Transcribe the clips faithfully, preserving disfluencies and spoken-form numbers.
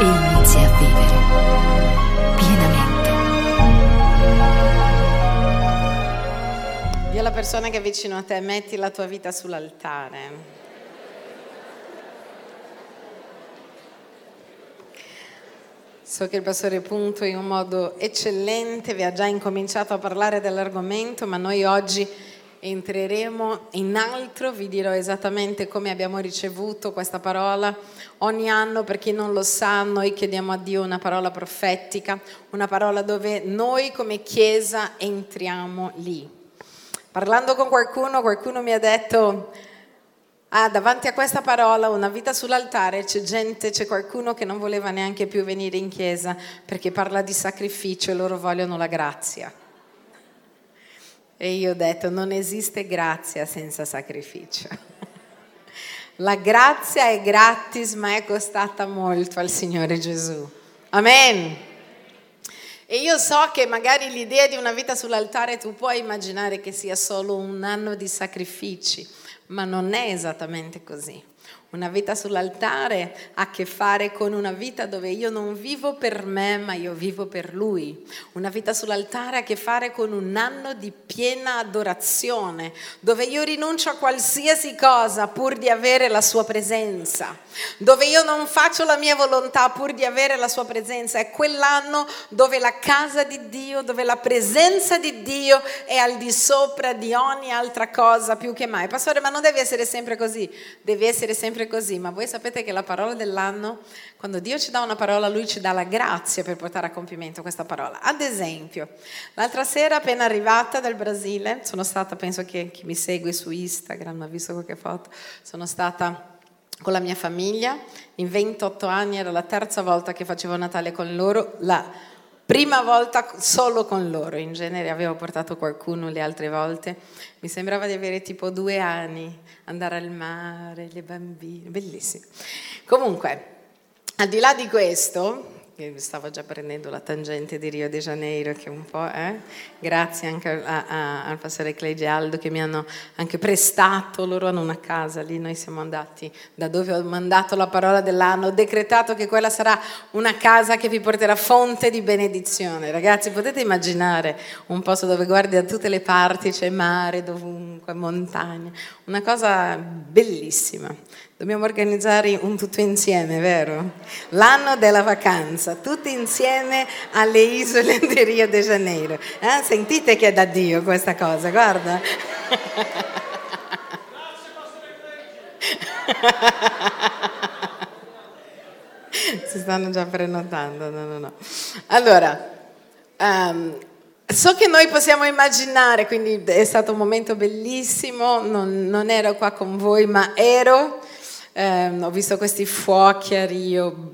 e inizi a vivere pienamente. Dio, la persona che è vicino a te, metti la tua vita sull'altare. So che il pastore Punto in un modo eccellente vi ha già incominciato a parlare dell'argomento, ma noi oggi entreremo in altro. Vi dirò esattamente come abbiamo ricevuto questa parola. Ogni anno, per chi non lo sa, noi chiediamo a Dio una parola profetica, una parola dove noi come chiesa entriamo lì. Parlando con qualcuno, qualcuno mi ha detto: ah, davanti a questa parola, una vita sull'altare, c'è gente, c'è qualcuno che non voleva neanche più venire in chiesa perché parla di sacrificio e loro vogliono la grazia. E io ho detto: non esiste grazia senza sacrificio. La grazia è gratis, ma è costata molto al Signore Gesù. Amen. E io so che magari l'idea di una vita sull'altare tu puoi immaginare che sia solo un anno di sacrifici, ma non è esattamente così. Una vita sull'altare ha a che fare con una vita dove io non vivo per me, ma io vivo per Lui. Una vita sull'altare ha a che fare con un anno di piena adorazione, dove io rinuncio a qualsiasi cosa pur di avere la Sua presenza, dove io non faccio la mia volontà pur di avere la Sua presenza. È quell'anno dove la casa di Dio, dove la presenza di Dio è al di sopra di ogni altra cosa più che mai. Pastore, ma non deve essere sempre così. Deve essere sempre così, ma voi sapete che la parola dell'anno, quando Dio ci dà una parola, Lui ci dà la grazia per portare a compimento questa parola. Ad esempio, l'altra sera, appena arrivata dal Brasile, sono stata, penso che chi mi segue su Instagram ha visto qualche foto, sono stata con la mia famiglia, in ventotto anni era la terza volta che facevo Natale con loro, la prima volta solo con loro, in genere avevo portato qualcuno le altre volte, mi sembrava di avere tipo due anni, andare al mare, le bambine, bellissimo. Comunque, al di là di questo, che stavo già prendendo la tangente di Rio de Janeiro, che un po', eh? grazie anche a, a, al pastore Clay Gialdo che mi hanno anche prestato, loro hanno una casa lì, noi siamo andati da dove ho mandato la parola dell'anno, ho decretato che quella sarà una casa che vi porterà fonte di benedizione. Ragazzi, potete immaginare un posto dove guardi da tutte le parti, c'è mare dovunque, montagna, una cosa bellissima. Dobbiamo organizzare un tutto insieme, vero? L'anno della vacanza, tutti insieme alle isole di Rio de Janeiro. Eh? Sentite che è da Dio questa cosa, guarda. Si stanno già prenotando, no, no, no. Allora, um, so che noi possiamo immaginare, quindi è stato un momento bellissimo, non, non ero qua con voi, ma ero... Eh, ho visto questi fuochi a Rio,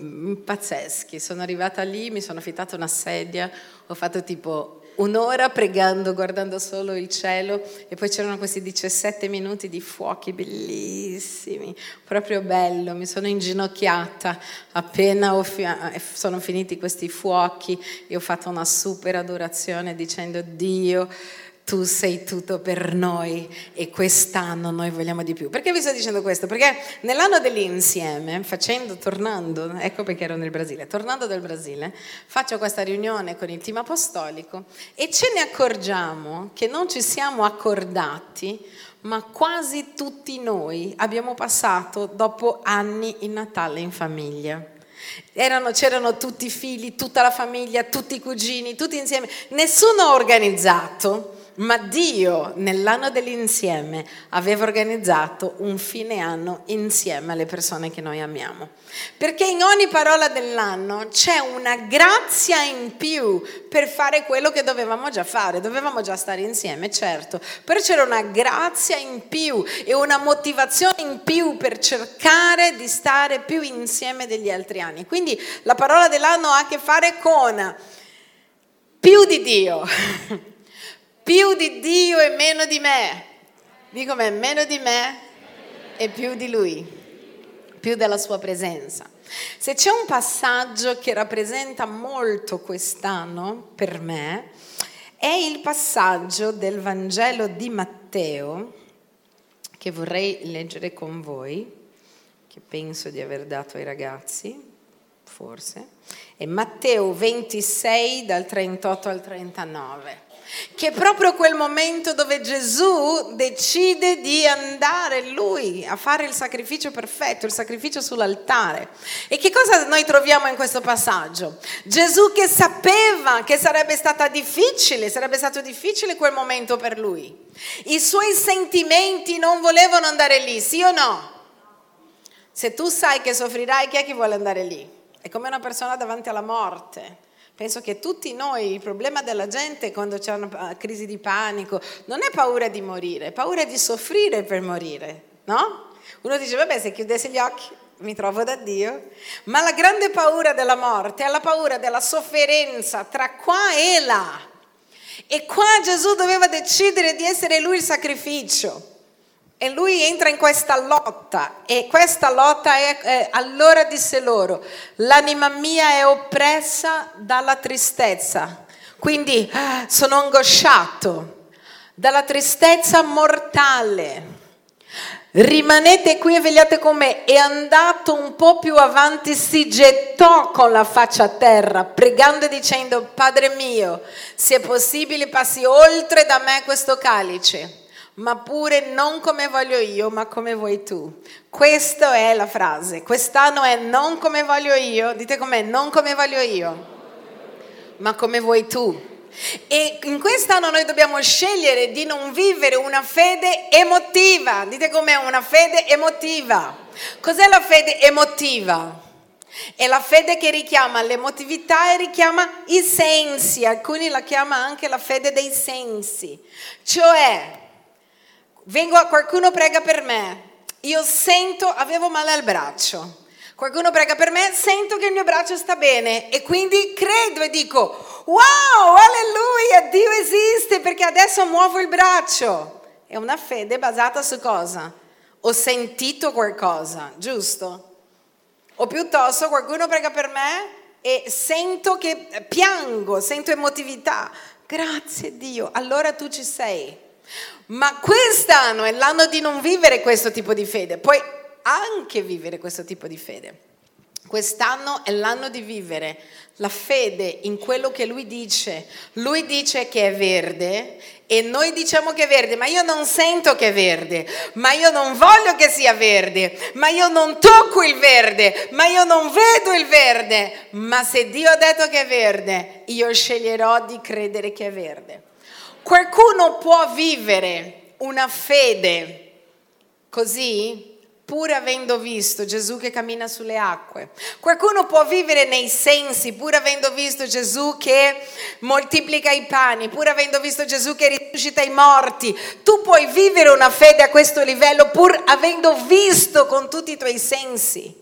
pazzeschi. Sono arrivata lì, mi sono affittata una sedia, ho fatto tipo un'ora pregando, guardando solo il cielo, e poi c'erano questi diciassette minuti di fuochi bellissimi, proprio bello. Mi sono inginocchiata appena ho fi- sono finiti questi fuochi e ho fatto una super adorazione dicendo: Dio, Tu sei tutto per noi e quest'anno noi vogliamo di più. Perché vi sto dicendo questo? Perché nell'anno dell'insieme, facendo, tornando, ecco perché ero nel Brasile, tornando dal Brasile, faccio questa riunione con il team apostolico e ce ne accorgiamo che non ci siamo accordati, ma quasi tutti noi abbiamo passato dopo anni il Natale in famiglia. Erano, c'erano tutti i figli, tutta la famiglia, tutti i cugini, tutti insieme, nessuno organizzato. Ma Dio nell'anno dell'insieme aveva organizzato un fine anno insieme alle persone che noi amiamo, perché in ogni parola dell'anno c'è una grazia in più per fare quello che dovevamo già fare. Dovevamo già stare insieme, certo, però c'era una grazia in più e una motivazione in più per cercare di stare più insieme degli altri anni. Quindi la parola dell'anno ha a che fare con più di Dio. Più di Dio e meno di me. Dico com'è? Meno di me e più di Lui, più della Sua presenza. Se c'è un passaggio che rappresenta molto quest'anno per me, è il passaggio del Vangelo di Matteo, che vorrei leggere con voi, che penso di aver dato ai ragazzi. forse, e Matteo ventisei dal trentotto al trentanove, che è proprio quel momento dove Gesù decide di andare lui a fare il sacrificio perfetto, il sacrificio sull'altare. E che cosa noi troviamo in questo passaggio? Gesù che sapeva che sarebbe stata difficile, sarebbe stato difficile quel momento per lui. I suoi sentimenti non volevano andare lì, sì o no? Se tu sai che soffrirai, chi è che vuole andare lì? È come una persona davanti alla morte. Penso che tutti noi, il problema della gente quando c'è una crisi di panico, non è paura di morire, è paura di soffrire per morire, no? Uno dice, vabbè, se chiudessi gli occhi mi trovo da Dio. Ma la grande paura della morte è la paura della sofferenza tra qua e là. E qua Gesù doveva decidere di essere lui il sacrificio. E lui entra in questa lotta, e questa lotta è, è allora disse loro, l'anima mia è oppressa dalla tristezza, quindi sono angosciato, dalla tristezza mortale, rimanete qui e vegliate con me. E andato un po' più avanti si gettò con la faccia a terra, pregando e dicendo, Padre mio, se è possibile passi oltre da me questo calice, ma pure non come voglio io, ma come vuoi tu. Questa è la frase. Quest'anno è non come voglio io, dite com'è, non come voglio io, ma come vuoi tu. E in quest'anno noi dobbiamo scegliere di non vivere una fede emotiva, dite com'è, una fede emotiva. Cos'è la fede emotiva? È la fede che richiama l'emotività e richiama i sensi, alcuni la chiamano anche la fede dei sensi, cioè... Vengo a, qualcuno prega per me, io sento, avevo male al braccio, qualcuno prega per me, sento che il mio braccio sta bene e quindi credo e dico, wow, alleluia, Dio esiste perché adesso muovo il braccio. È una fede basata su cosa? Ho sentito qualcosa, giusto? O piuttosto qualcuno prega per me e sento che piango, sento emotività, grazie Dio, allora tu ci sei. Ma quest'anno è l'anno di non vivere questo tipo di fede, puoi anche vivere questo tipo di fede. Quest'anno è l'anno di vivere la fede in quello che lui dice. Lui dice che è verde e noi diciamo che è verde, ma io non sento che è verde, ma io non voglio che sia verde, ma io non tocco il verde, ma io non vedo il verde. Ma se Dio ha detto che è verde, io sceglierò di credere che è verde. Qualcuno può vivere una fede così, pur avendo visto Gesù che cammina sulle acque. Qualcuno può vivere nei sensi, pur avendo visto Gesù che moltiplica i pani, pur avendo visto Gesù che risuscita i morti. Tu puoi vivere una fede a questo livello, pur avendo visto con tutti i tuoi sensi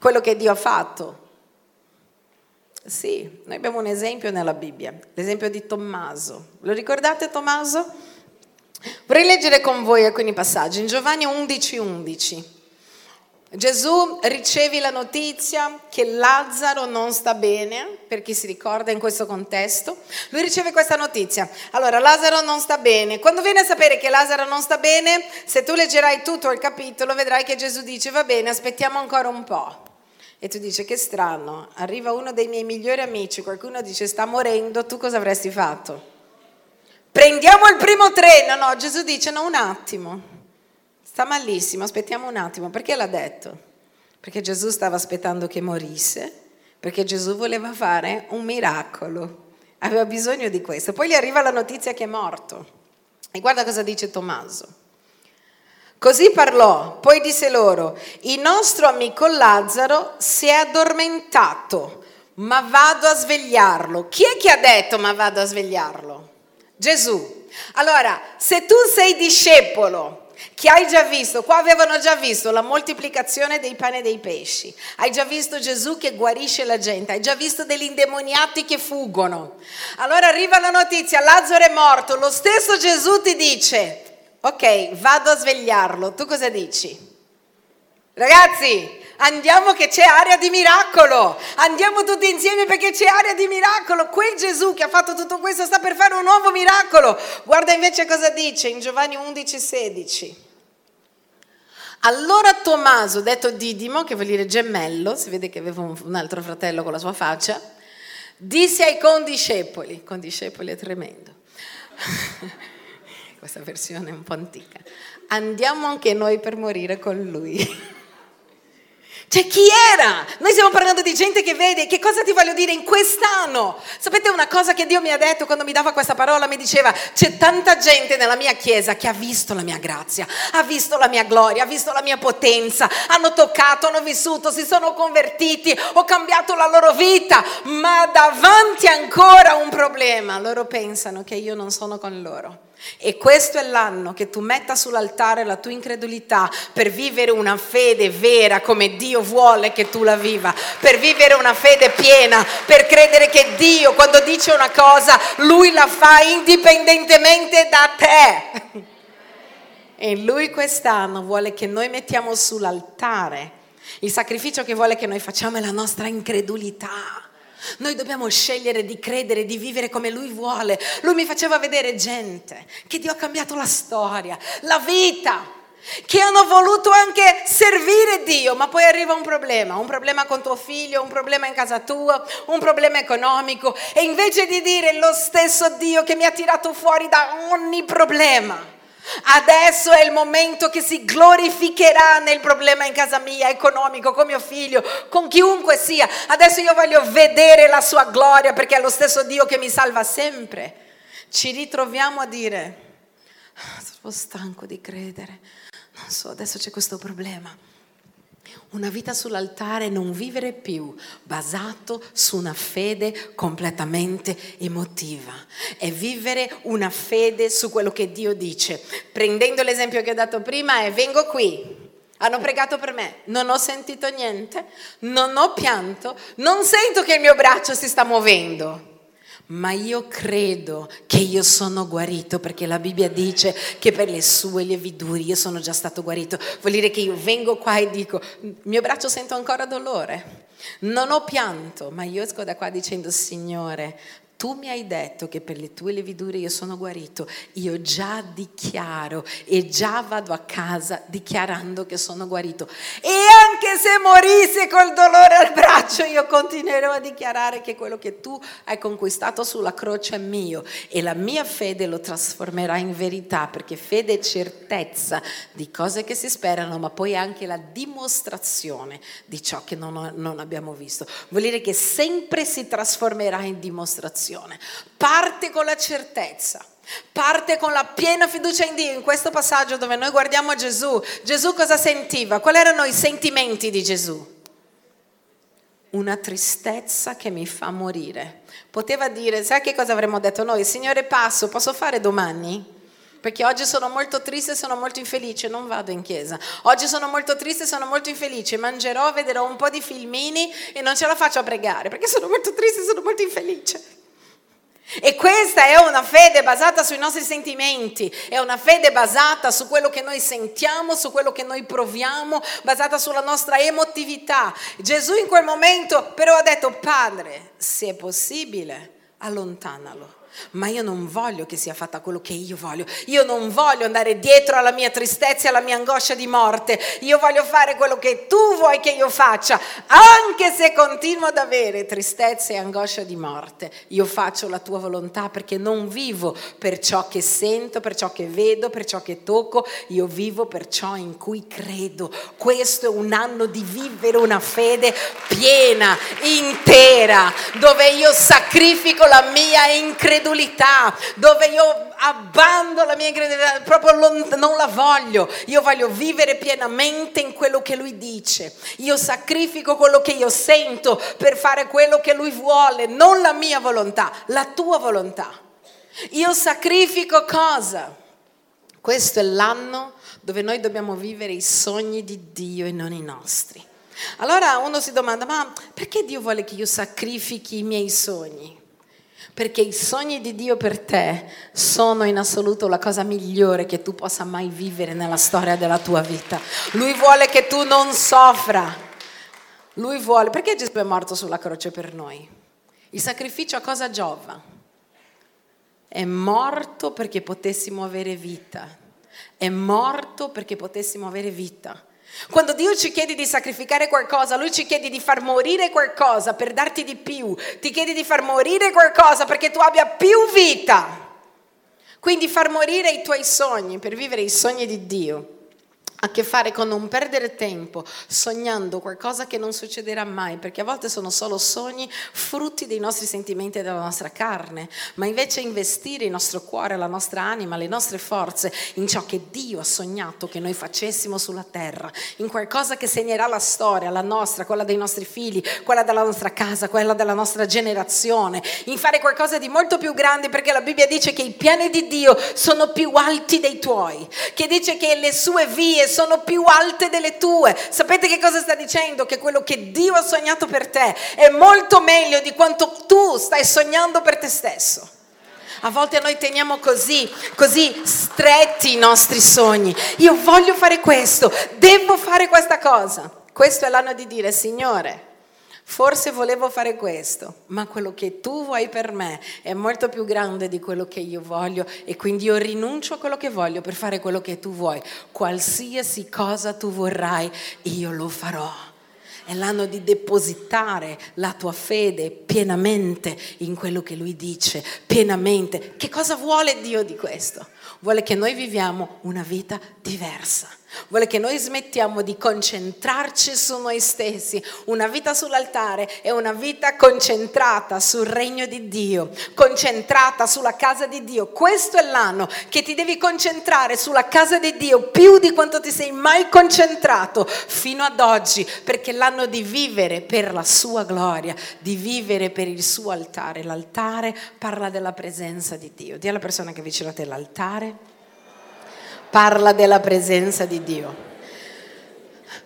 quello che Dio ha fatto. Sì, noi abbiamo un esempio nella Bibbia, l'esempio di Tommaso. Lo ricordate Tommaso? Vorrei leggere con voi alcuni passaggi. In Giovanni undici undici, Gesù riceve la notizia che Lazzaro non sta bene, per chi si ricorda in questo contesto. Lui riceve questa notizia. Allora, Lazzaro non sta bene. Quando viene a sapere che Lazzaro non sta bene, se tu leggerai tutto il capitolo, vedrai che Gesù dice, va bene, aspettiamo ancora un po'. E tu dici, che strano, arriva uno dei miei migliori amici, qualcuno dice, sta morendo, tu cosa avresti fatto? Prendiamo il primo treno, no, Gesù dice, no, un attimo, sta malissimo, aspettiamo un attimo. Perché l'ha detto? Perché Gesù stava aspettando che morisse, perché Gesù voleva fare un miracolo, aveva bisogno di questo. Poi gli arriva la notizia che è morto, e guarda cosa dice Tommaso. Così parlò, poi disse loro, il nostro amico Lazzaro si è addormentato, ma vado a svegliarlo. Chi è che ha detto ma vado a svegliarlo? Gesù. Allora, se tu sei discepolo, che hai già visto, qua avevano già visto la moltiplicazione dei pani e dei pesci, hai già visto Gesù che guarisce la gente, hai già visto degli indemoniati che fuggono. Allora arriva la notizia, Lazzaro è morto, lo stesso Gesù ti dice... Ok, vado a svegliarlo. Tu cosa dici? Ragazzi, andiamo che c'è area di miracolo. Andiamo tutti insieme perché c'è area di miracolo. Quel Gesù che ha fatto tutto questo sta per fare un nuovo miracolo. Guarda invece cosa dice in Giovanni undici sedici. Allora Tommaso, detto Didimo, che vuol dire gemello, si vede che aveva un altro fratello con la sua faccia, disse ai condiscepoli, condiscepoli è tremendo, questa versione è un po' antica, andiamo anche noi per morire con lui. Cioè, chi era? Noi stiamo parlando di gente che vede. Che cosa ti voglio dire in quest'anno? Sapete una cosa che Dio mi ha detto quando mi dava questa parola? Mi diceva, c'è tanta gente nella mia chiesa che ha visto la mia grazia, ha visto la mia gloria, ha visto la mia potenza, hanno toccato, hanno vissuto, si sono convertiti, ho cambiato la loro vita, ma davanti ancora un problema. Loro pensano che io non sono con loro. E questo è l'anno che tu metta sull'altare la tua incredulità per vivere una fede vera come Dio vuole che tu la viva, per vivere una fede piena, per credere che Dio quando dice una cosa Lui la fa indipendentemente da te. E Lui quest'anno vuole che noi mettiamo sull'altare il sacrificio che vuole che noi facciamo è la nostra incredulità. Noi dobbiamo scegliere di credere, di vivere come Lui vuole. Lui mi faceva vedere gente che Dio ha cambiato la storia, la vita, che hanno voluto anche servire Dio, ma poi arriva un problema, un problema con tuo figlio, un problema in casa tua, un problema economico, e invece di dire lo stesso Dio che mi ha tirato fuori da ogni problema, adesso è il momento che si glorificherà nel problema in casa mia, economico, con mio figlio, con chiunque sia. Adesso io voglio vedere la sua gloria perché è lo stesso Dio che mi salva sempre. Ci ritroviamo a dire, sono stanco di credere, non so, adesso c'è questo problema. Una vita sull'altare, non vivere più basato su una fede completamente emotiva, è vivere una fede su quello che Dio dice. Prendendo l'esempio che ho dato prima, è vengo qui, hanno pregato per me, non ho sentito niente, non ho pianto, non sento che il mio braccio si sta muovendo, ma io credo che io sono guarito perché la Bibbia dice che per le sue lievitudini io sono già stato guarito. Vuol dire che io vengo qua e dico, mio braccio sento ancora dolore, non ho pianto, ma io esco da qua dicendo, Signore, Tu mi hai detto che per le tue lividure io sono guarito, io già dichiaro e già vado a casa dichiarando che sono guarito. E anche se morisse col dolore al braccio, io continuerò a dichiarare che quello che tu hai conquistato sulla croce è mio e la mia fede lo trasformerà in verità, perché fede è certezza di cose che si sperano, ma poi anche la dimostrazione di ciò che non, ho, non abbiamo visto. Vuol dire che sempre si trasformerà in dimostrazione. Parte con la certezza, parte con la piena fiducia in Dio. In questo passaggio dove noi guardiamo Gesù, Gesù cosa sentiva? Quali erano i sentimenti di Gesù? Una tristezza che mi fa morire. Poteva dire, sai che cosa avremmo detto noi? Signore, passo, posso fare domani? Perché oggi sono molto triste, sono molto infelice, non vado in chiesa. Oggi sono molto triste, sono molto infelice, mangerò, vedrò un po' di filmini e non ce la faccio a pregare, perché sono molto triste, sono molto infelice. E questa è una fede basata sui nostri sentimenti, è una fede basata su quello che noi sentiamo, su quello che noi proviamo, basata sulla nostra emotività. Gesù in quel momento però ha detto, Padre, se è possibile, allontanalo. Ma io non voglio che sia fatta quello che io voglio, io non voglio andare dietro alla mia tristezza e alla mia angoscia di morte, io voglio fare quello che tu vuoi che io faccia, anche se continuo ad avere tristezza e angoscia di morte, io faccio la tua volontà perché non vivo per ciò che sento, per ciò che vedo, per ciò che tocco, io vivo per ciò in cui credo. Questo è un anno di vivere una fede piena, intera, dove io sacrifico la mia incredulità, dove io abbando la mia incredulità, proprio non la voglio, io voglio vivere pienamente in quello che Lui dice, io sacrifico quello che io sento per fare quello che Lui vuole, non la mia volontà, la tua volontà, io sacrifico cosa? Questo è l'anno dove noi dobbiamo vivere i sogni di Dio e non i nostri. Allora uno si domanda, ma perché Dio vuole che io sacrifichi i miei sogni? Perché i sogni di Dio per te sono in assoluto la cosa migliore che tu possa mai vivere nella storia della tua vita. Lui vuole che tu non soffra. Lui vuole. Perché Gesù è morto sulla croce per noi? Il sacrificio a cosa giova? È morto perché potessimo avere vita. È morto perché potessimo avere vita. Quando Dio ci chiede di sacrificare qualcosa, Lui ci chiede di far morire qualcosa per darti di più. Ti chiede di far morire qualcosa perché tu abbia più vita. Quindi far morire i tuoi sogni per vivere i sogni di Dio ha a che fare con non perdere tempo sognando qualcosa che non succederà mai, perché a volte sono solo sogni frutti dei nostri sentimenti e della nostra carne, ma invece investire il nostro cuore, la nostra anima, le nostre forze in ciò che Dio ha sognato che noi facessimo sulla terra, in qualcosa che segnerà la storia, la nostra, quella dei nostri figli, quella della nostra casa, quella della nostra generazione, in fare qualcosa di molto più grande, perché la Bibbia dice che i piani di Dio sono più alti dei tuoi, che dice che le sue vie sono più alte delle tue. Sapete che cosa sta dicendo? Che quello che Dio ha sognato per te è molto meglio di quanto tu stai sognando per te stesso. A volte noi teniamo così, così stretti i nostri sogni. Io voglio fare questo, devo fare questa cosa. Questo è l'anno di dire: Signore, forse volevo fare questo, ma quello che tu vuoi per me è molto più grande di quello che io voglio, e quindi io rinuncio a quello che voglio per fare quello che tu vuoi. Qualsiasi cosa tu vorrai, io lo farò. È l'anno di depositare la tua fede pienamente in quello che Lui dice, pienamente. Che cosa vuole Dio di questo? Vuole che noi viviamo una vita diversa. Vuole che noi smettiamo di concentrarci su noi stessi. Una vita sull'altare è una vita concentrata sul regno di Dio, concentrata sulla casa di Dio. Questo è l'anno che ti devi concentrare sulla casa di Dio più di quanto ti sei mai concentrato fino ad oggi, perché è l'anno di vivere per la sua gloria, di vivere per il suo altare. L'altare parla della presenza di Dio. Dì alla persona che è vicino a te: l'altare parla della presenza di Dio.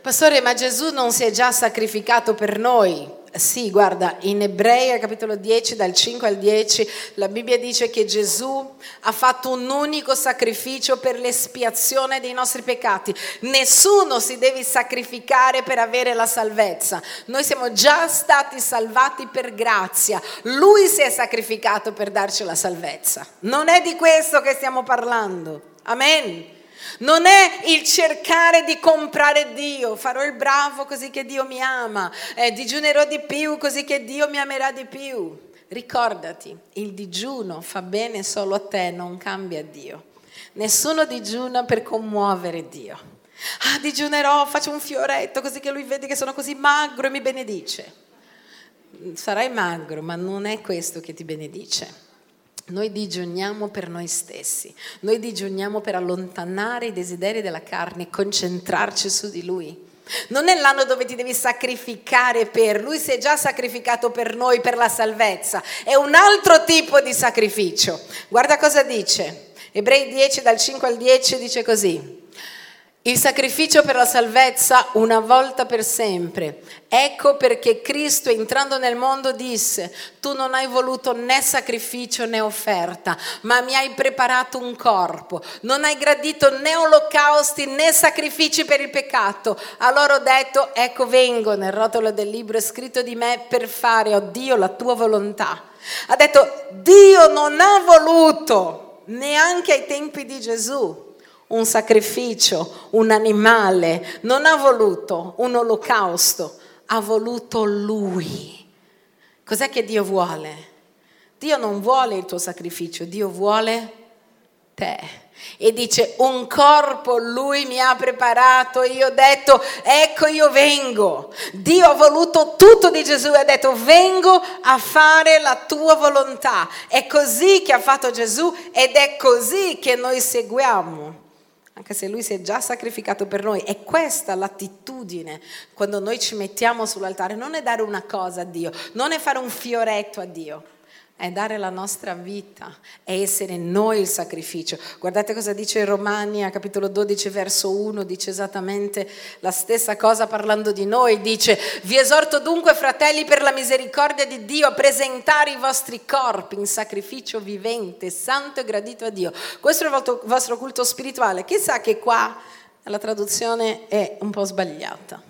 Pastore, ma Gesù non si è già sacrificato per noi? Sì, guarda, in Ebrei capitolo dieci, dal cinque al dieci, la Bibbia dice che Gesù ha fatto un unico sacrificio per l'espiazione dei nostri peccati. Nessuno si deve sacrificare per avere la salvezza. Noi siamo già stati salvati per grazia. Lui si è sacrificato per darci la salvezza. Non è di questo che stiamo parlando. Amen. Non è il cercare di comprare Dio, farò il bravo così che Dio mi ama, eh, digiunerò di più così che Dio mi amerà di più. Ricordati, il digiuno fa bene solo a te, non cambia Dio. Nessuno digiuna per commuovere Dio. Ah, digiunerò, faccio un fioretto così che Lui vede che sono così magro e mi benedice. Sarai magro, ma non è questo che ti benedice. Noi digiuniamo per noi stessi, noi digiuniamo per allontanare i desideri della carne e concentrarci su di Lui. Non è l'anno dove ti devi sacrificare per Lui, si è già sacrificato per noi, per la salvezza. È un altro tipo di sacrificio. Guarda cosa dice, Ebrei dieci dal cinque al dieci dice così: il sacrificio per la salvezza una volta per sempre. Ecco perché Cristo, entrando nel mondo, disse: tu non hai voluto né sacrificio né offerta, ma mi hai preparato un corpo. Non hai gradito né olocausti né sacrifici per il peccato. A loro ho detto: ecco vengo, nel rotolo del libro è scritto di me, per fare, oh Dio, la tua volontà. Ha detto: Dio non ha voluto, neanche ai tempi di Gesù, un sacrificio, un animale, non ha voluto un olocausto, ha voluto Lui. Cos'è che Dio vuole? Dio non vuole il tuo sacrificio, Dio vuole te. E dice: un corpo Lui mi ha preparato, io ho detto: ecco io vengo. Dio ha voluto tutto di Gesù e ha detto: vengo a fare la tua volontà. È così che ha fatto Gesù ed è così che noi seguiamo. Anche se Lui si è già sacrificato per noi, è questa l'attitudine quando noi ci mettiamo sull'altare. Non è dare una cosa a Dio, non è fare un fioretto a Dio, è dare la nostra vita, è essere noi il sacrificio. Guardate cosa dice Romani a capitolo dodici verso uno, dice esattamente la stessa cosa parlando di noi. Dice: vi esorto dunque, fratelli, per la misericordia di Dio, a presentare i vostri corpi in sacrificio vivente, santo e gradito a Dio. Questo è il vostro culto spirituale. Chissà che qua la traduzione è un po' sbagliata.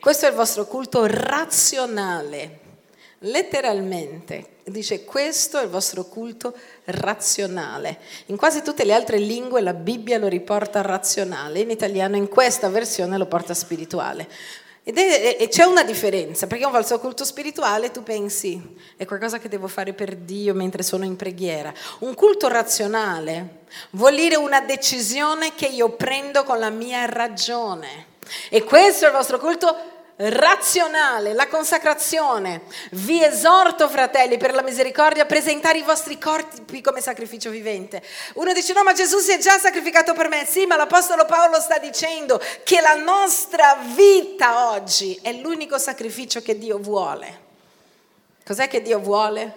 Questo è il vostro culto razionale. letteralmente. Dice: questo è il vostro culto razionale. In quasi tutte le altre lingue la Bibbia lo riporta razionale, in italiano in questa versione lo porta spirituale. Ed è, e c'è una differenza, perché un falso culto spirituale tu pensi è qualcosa che devo fare per Dio mentre sono in preghiera. Un culto razionale vuol dire una decisione che io prendo con la mia ragione. E questo è il vostro culto razionale, la consacrazione. Vi esorto, fratelli, per la misericordia, a presentare i vostri corpi come sacrificio vivente. Uno dice: no, ma Gesù si è già sacrificato per me. Sì, ma l'apostolo Paolo sta dicendo che la nostra vita oggi è l'unico sacrificio che Dio vuole. Cos'è che Dio vuole?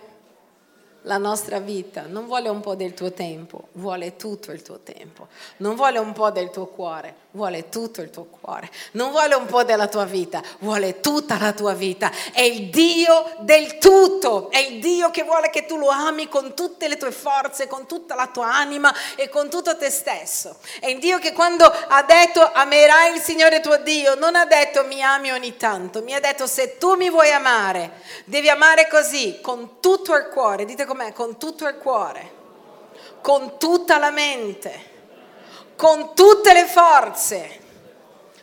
La nostra vita. Non vuole un po' del tuo tempo, vuole tutto il tuo tempo. Non vuole un po' del tuo cuore, vuole tutto il tuo cuore. Non vuole un po' della tua vita, vuole tutta la tua vita. È il Dio del tutto, è il Dio che vuole che tu lo ami con tutte le tue forze, con tutta la tua anima e con tutto te stesso. È il Dio che quando ha detto amerai il Signore tuo Dio, non ha detto mi ami ogni tanto, mi ha detto se tu mi vuoi amare, devi amare così, con tutto il cuore. Dite con tutto il cuore, con tutta la mente, con tutte le forze,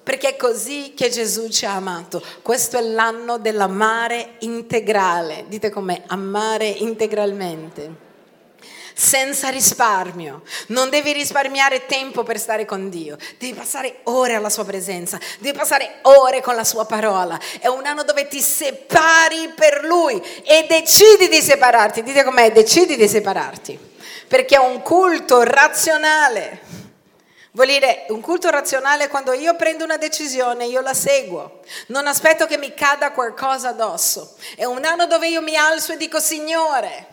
perché è così che Gesù ci ha amato. Questo è l'anno dell'amare integrale. Dite con me: amare integralmente, senza risparmio. Non devi risparmiare tempo per stare con Dio, devi passare ore alla sua presenza, devi passare ore con la sua parola. È un anno dove ti separi per Lui e decidi di separarti. Dite con me: decidi di separarti, perché è un culto razionale. Vuol dire un culto razionale quando io prendo una decisione, io la seguo, non aspetto che mi cada qualcosa addosso. È un anno dove io mi alzo e dico: Signore,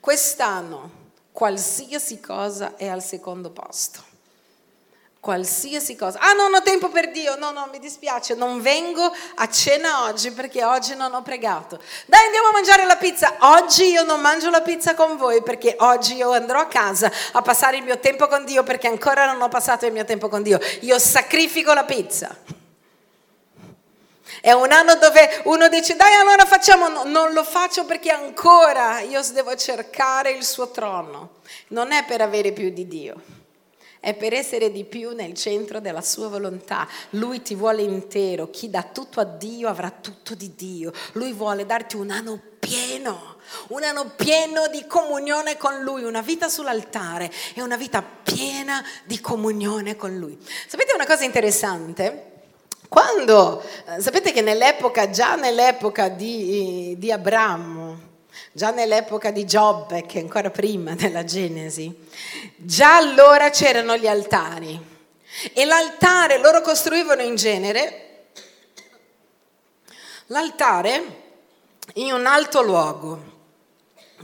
quest'anno qualsiasi cosa è al secondo posto, qualsiasi cosa. Ah, non ho tempo per Dio, no, no, mi dispiace, non vengo a cena oggi perché oggi non ho pregato. Dai, andiamo a mangiare la pizza. Oggi io non mangio la pizza con voi perché oggi io andrò a casa a passare il mio tempo con Dio, perché ancora non ho passato il mio tempo con Dio. Io sacrifico la pizza. È un anno dove uno dice: dai, allora facciamo. No, non lo faccio perché ancora io devo cercare il suo trono. Non è per avere più di Dio, è per essere di più nel centro della sua volontà. Lui ti vuole intero. Chi dà tutto a Dio avrà tutto di Dio. Lui vuole darti un anno pieno, un anno pieno di comunione con Lui, una vita sull'altare e una vita piena di comunione con Lui. Sapete una cosa interessante? Quando, sapete che nell'epoca, già nell'epoca di, di Abramo, già nell'epoca di Giobbe, che è ancora prima della Genesi, già allora c'erano gli altari. E l'altare, loro costruivano in genere, l'altare in un alto luogo.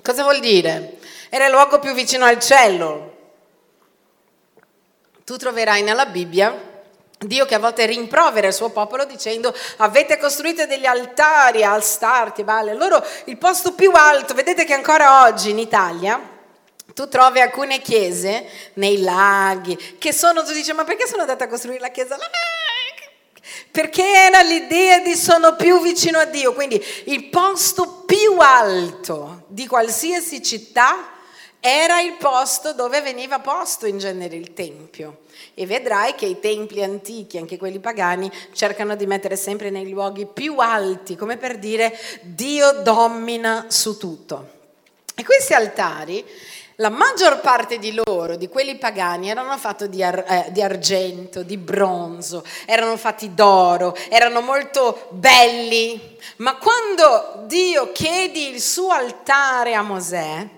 Cosa vuol dire? Era il luogo più vicino al cielo. Tu troverai nella Bibbia Dio che a volte rimprovera il suo popolo dicendo: avete costruito degli altari a Astarti, Baale. Loro il posto più alto. Vedete che ancora oggi in Italia tu trovi alcune chiese nei laghi che sono, tu dici: ma perché sono andata a costruire la chiesa? Perché era l'idea di sono più vicino a Dio. Quindi il posto più alto di qualsiasi città era il posto dove veniva posto in genere il tempio. E vedrai che i templi antichi, anche quelli pagani, cercano di mettere sempre nei luoghi più alti, come per dire Dio domina su tutto. E questi altari, la maggior parte di loro, di quelli pagani, erano fatti di, ar- eh, di argento, di bronzo, erano fatti d'oro, erano molto belli. Ma quando Dio chiede il suo altare a Mosè,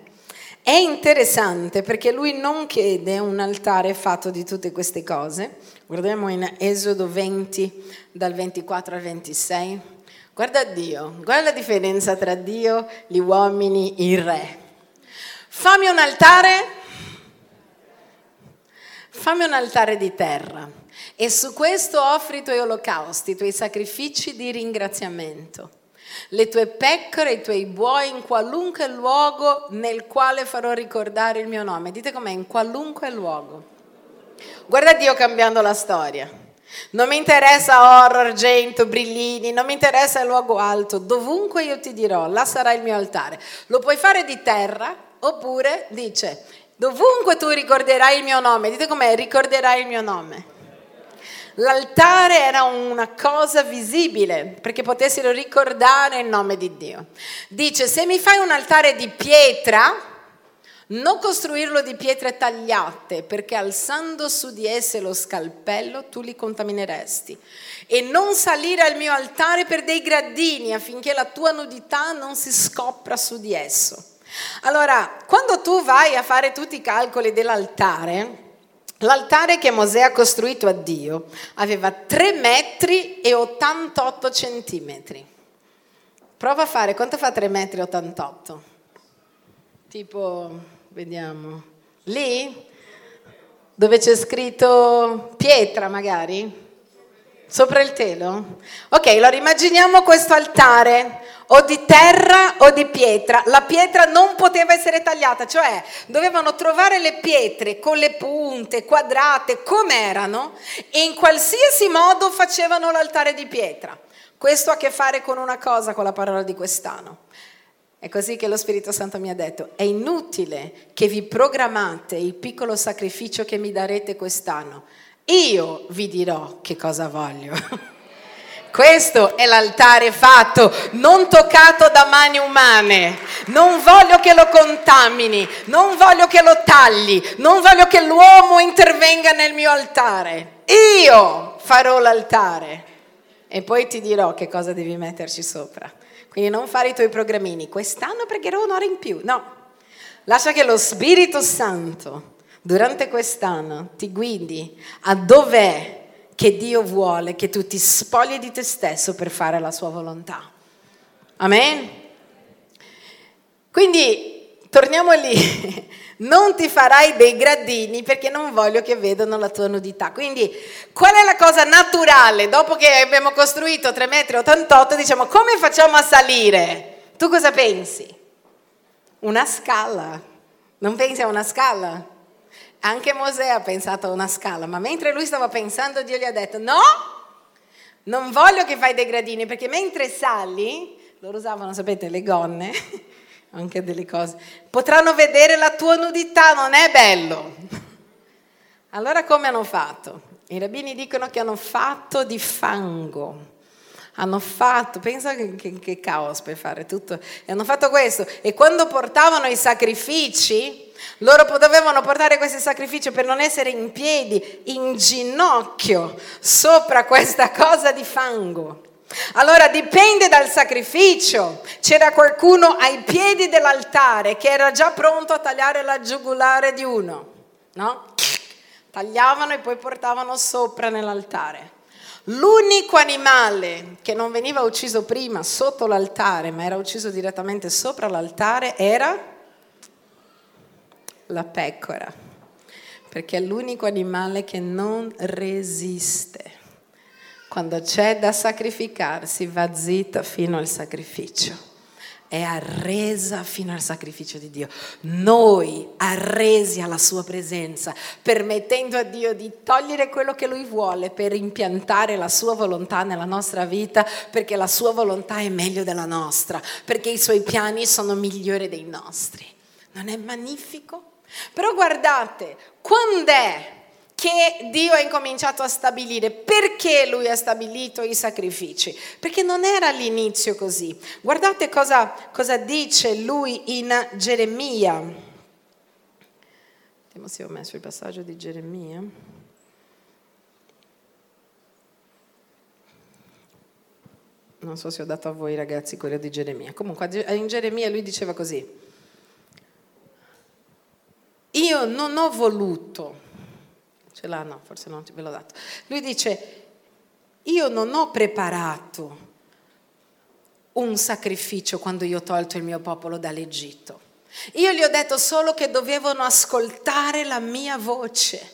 è interessante perché lui non chiede un altare fatto di tutte queste cose. Guardiamo in Esodo venti, dal ventiquattro al ventisei. Guarda Dio, guarda la differenza tra Dio, gli uomini, il re. Fammi un altare, fammi un altare di terra e su questo offri i tuoi olocausti, i tuoi sacrifici di ringraziamento. Le tue pecore, i tuoi buoi in qualunque luogo nel quale farò ricordare il mio nome. Dite com'è: in qualunque luogo. Guarda Dio cambiando la storia. Non mi interessa oro, argento, brillini, non mi interessa il luogo alto, dovunque io ti dirò, là sarà il mio altare. Lo puoi fare di terra, oppure dice, dovunque tu ricorderai il mio nome. Dite com'è, ricorderai il mio nome. L'altare era una cosa visibile perché potessero ricordare il nome di Dio. Dice, se mi fai un altare di pietra, non costruirlo di pietre tagliate, perché alzando su di esse lo scalpello tu li contamineresti. E non salire al mio altare per dei gradini affinché la tua nudità non si scopra su di esso. Allora, quando tu vai a fare tutti i calcoli dell'altare, l'altare che Mosè ha costruito a Dio aveva tre metri e ottantotto centimetri. Prova a fare, quanto fa tre metri e ottantotto? Tipo, vediamo, lì dove c'è scritto pietra magari? Sopra il telo? Ok, allora immaginiamo questo altare o di terra o di pietra. La pietra non poteva essere tagliata, cioè dovevano trovare le pietre con le punte quadrate come erano e in qualsiasi modo facevano l'altare di pietra. Questo ha a che fare con una cosa, con la parola di quest'anno. È così che lo Spirito Santo mi ha detto, è inutile che vi programmate il piccolo sacrificio che mi darete quest'anno. Io vi dirò che cosa voglio. Questo è l'altare fatto, non toccato da mani umane. Non voglio che lo contamini, non voglio che lo tagli, non voglio che l'uomo intervenga nel mio altare. Io farò l'altare e poi ti dirò che cosa devi metterci sopra. Quindi non fare i tuoi programmini. Quest'anno pregherò un'ora in più. No, lascia che lo Spirito Santo durante quest'anno ti guidi a dov'è che Dio vuole che tu ti spogli di te stesso per fare la sua volontà. Amen? Quindi, torniamo lì. Non ti farai dei gradini perché non voglio che vedano la tua nudità. Quindi, qual è la cosa naturale? Dopo che abbiamo costruito tre metri e ottantotto, diciamo, come facciamo a salire? Tu cosa pensi? Una scala. Non pensi a una scala? Anche Mosè ha pensato a una scala, ma mentre lui stava pensando Dio gli ha detto no, non voglio che fai dei gradini, perché mentre sali, loro usavano, sapete, le gonne, anche delle cose, potranno vedere la tua nudità, non è bello. Allora come hanno fatto? I rabbini dicono che hanno fatto di fango. Hanno fatto, pensa che, che, che caos per fare tutto, e hanno fatto questo. E quando portavano i sacrifici, loro dovevano portare questi sacrifici per non essere in piedi, in ginocchio, sopra questa cosa di fango. Allora dipende dal sacrificio. C'era qualcuno ai piedi dell'altare che era già pronto a tagliare la giugulare di uno, no? Tagliavano e poi portavano sopra nell'altare. L'unico animale che non veniva ucciso prima sotto l'altare, ma era ucciso direttamente sopra l'altare, era la pecora, perché è l'unico animale che non resiste. Quando c'è da sacrificarsi, va zitta fino al sacrificio. È arresa fino al sacrificio di Dio. Noi arresi alla sua presenza, permettendo a Dio di togliere quello che lui vuole per impiantare la sua volontà nella nostra vita, perché la sua volontà è meglio della nostra, perché i suoi piani sono migliori dei nostri. Non è magnifico? Però guardate, quando è che Dio ha incominciato a stabilire, perché lui ha stabilito i sacrifici? Perché non era all'inizio così. Guardate cosa, cosa dice lui in Geremia. Vediamo se ho messo il passaggio di Geremia. Non so se ho dato a voi ragazzi quello di Geremia. Comunque in Geremia lui diceva così. Io non ho voluto... ce l'ha, no, forse non ve l'ho dato. Lui dice, io non ho preparato un sacrificio quando io ho tolto il mio popolo dall'Egitto. Io gli ho detto solo che dovevano ascoltare la mia voce.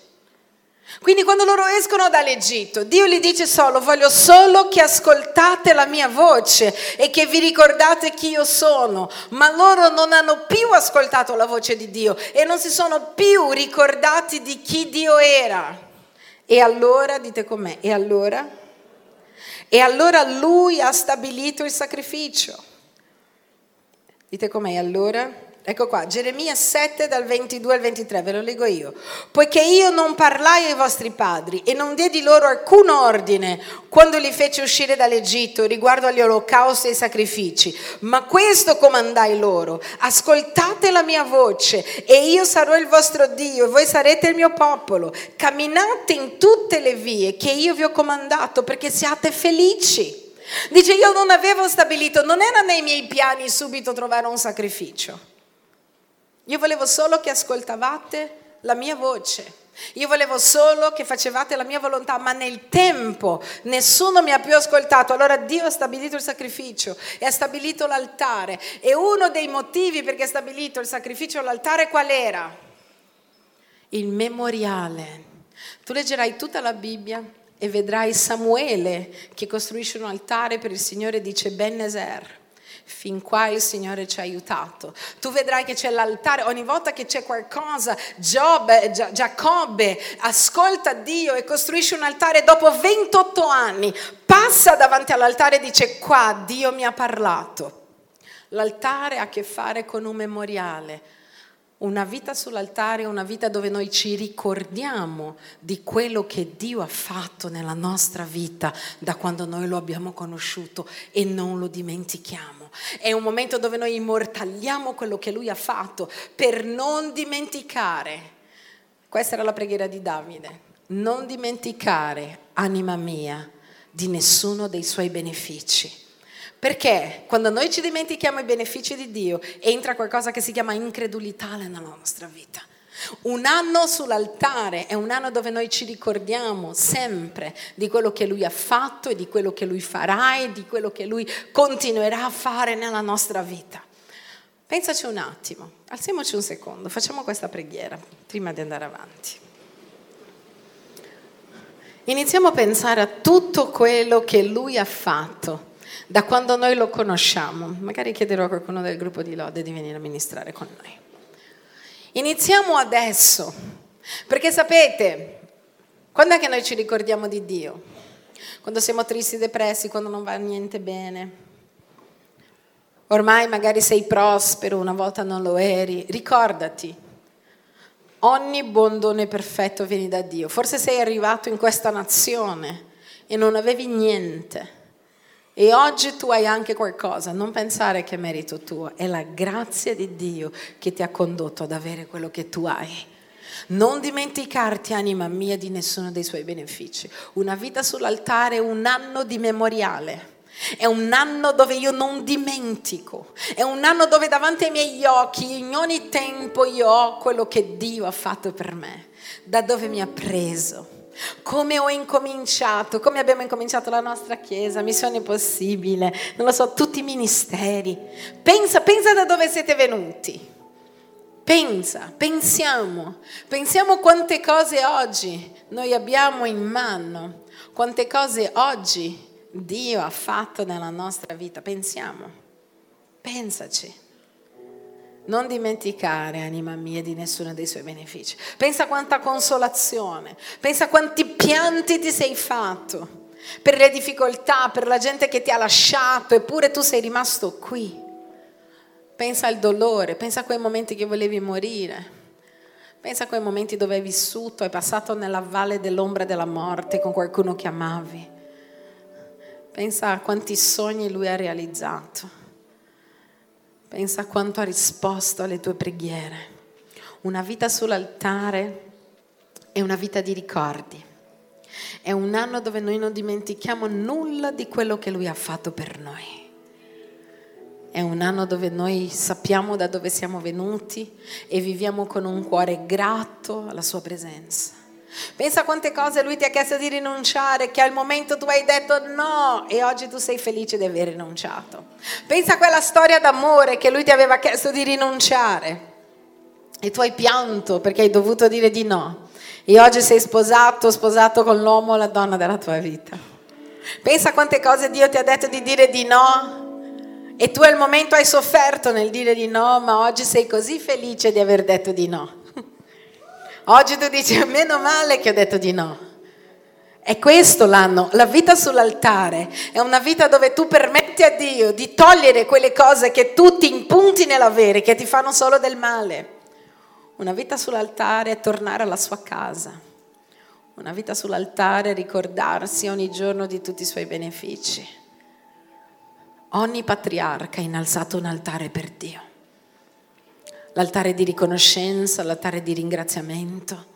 Quindi quando loro escono dall'Egitto, Dio gli dice solo, voglio solo che ascoltate la mia voce e che vi ricordate chi io sono, ma loro non hanno più ascoltato la voce di Dio e non si sono più ricordati di chi Dio era. E allora, dite con me, e allora? E allora lui ha stabilito il sacrificio. Dite con me, e allora? Ecco qua, Geremia sette dal ventidue al ventitré, ve lo leggo io. Poiché io non parlai ai vostri padri e non diedi loro alcun ordine quando li feci uscire dall'Egitto riguardo agli olocausti e ai sacrifici, ma questo comandai loro: ascoltate la mia voce e io sarò il vostro Dio e voi sarete il mio popolo. Camminate in tutte le vie che io vi ho comandato perché siate felici. Dice, io non avevo stabilito, non era nei miei piani subito trovare un sacrificio. Io volevo solo che ascoltavate la mia voce, io volevo solo che facevate la mia volontà, ma nel tempo nessuno mi ha più ascoltato. Allora Dio ha stabilito il sacrificio e ha stabilito l'altare, e uno dei motivi perché ha stabilito il sacrificio e l'altare qual era? Il memoriale. Tu leggerai tutta la Bibbia e vedrai Samuele che costruisce un altare per il Signore e dice Benezer. Fin qua il Signore ci ha aiutato. Tu vedrai che c'è l'altare, ogni volta che c'è qualcosa, Giobbe, Gia, Giacobbe ascolta Dio e costruisce un altare. Dopo ventotto anni passa davanti all'altare e dice: qua Dio mi ha parlato. L'altare ha a che fare con un memoriale, una vita sull'altare, una vita dove noi ci ricordiamo di quello che Dio ha fatto nella nostra vita da quando noi lo abbiamo conosciuto e non lo dimentichiamo. È un momento dove noi immortaliamo quello che lui ha fatto per non dimenticare. Questa era la preghiera di Davide: non dimenticare, anima mia, di nessuno dei suoi benefici. Perché quando noi ci dimentichiamo i benefici di Dio entra qualcosa che si chiama incredulità nella nostra vita. Un anno sull'altare è un anno dove noi ci ricordiamo sempre di quello che lui ha fatto e di quello che lui farà e di quello che lui continuerà a fare nella nostra vita. Pensaci un attimo, alziamoci un secondo, facciamo questa preghiera prima di andare avanti. Iniziamo a pensare a tutto quello che lui ha fatto da quando noi lo conosciamo. Magari chiederò a qualcuno del gruppo di lode di venire a ministrare con noi. Iniziamo adesso, perché sapete, quando è che noi ci ricordiamo di Dio? Quando siamo tristi, depressi, quando non va niente bene. Ormai magari sei prospero, una volta non lo eri. Ricordati, ogni buon dono e perfetto viene da Dio. Forse sei arrivato in questa nazione e non avevi niente. E oggi tu hai anche qualcosa, non pensare che è merito tuo, è la grazia di Dio che ti ha condotto ad avere quello che tu hai. Non dimenticarti, anima mia, di nessuno dei suoi benefici. Una vita sull'altare è un anno di memoriale. È un anno dove io non dimentico, è un anno dove davanti ai miei occhi in ogni tempo io ho quello che Dio ha fatto per me, da dove mi ha preso. Come ho incominciato, come abbiamo incominciato la nostra chiesa, Missione Possibile, non lo so, tutti i ministeri. Pensa, pensa da dove siete venuti. Pensa, pensiamo, pensiamo quante cose oggi noi abbiamo in mano, quante cose oggi Dio ha fatto nella nostra vita. Pensiamo, pensaci. Non dimenticare, anima mia, di nessuno dei suoi benefici. Pensa quanta consolazione, pensa quanti pianti ti sei fatto per le difficoltà, per la gente che ti ha lasciato, eppure tu sei rimasto qui. Pensa al dolore, pensa a quei momenti che volevi morire, pensa a quei momenti dove hai vissuto, hai passato nella valle dell'ombra della morte con qualcuno che amavi. Pensa a quanti sogni lui ha realizzato. Pensa a quanto ha risposto alle tue preghiere. Una vita sull'altare è una vita di ricordi. È un anno dove noi non dimentichiamo nulla di quello che lui ha fatto per noi. È un anno dove noi sappiamo da dove siamo venuti e viviamo con un cuore grato alla sua presenza. Pensa a quante cose lui ti ha chiesto di rinunciare, che al momento tu hai detto no e oggi tu sei felice di aver rinunciato. Pensa a quella storia d'amore che lui ti aveva chiesto di rinunciare e tu hai pianto perché hai dovuto dire di no e oggi sei sposato, sposato con l'uomo o la donna della tua vita. Pensa a quante cose Dio ti ha detto di dire di no e tu al momento hai sofferto nel dire di no, ma oggi sei così felice di aver detto di no. Oggi tu dici, meno male che ho detto di no, È questo l'anno, la vita sull'altare, è una vita dove tu permetti a Dio di togliere quelle cose che tu ti impunti nell'avere, che ti fanno solo del male. Una vita sull'altare è tornare alla sua casa, una vita sull'altare è ricordarsi ogni giorno di tutti i suoi benefici. Ogni patriarca ha innalzato un altare per Dio, l'altare di riconoscenza, l'altare di ringraziamento.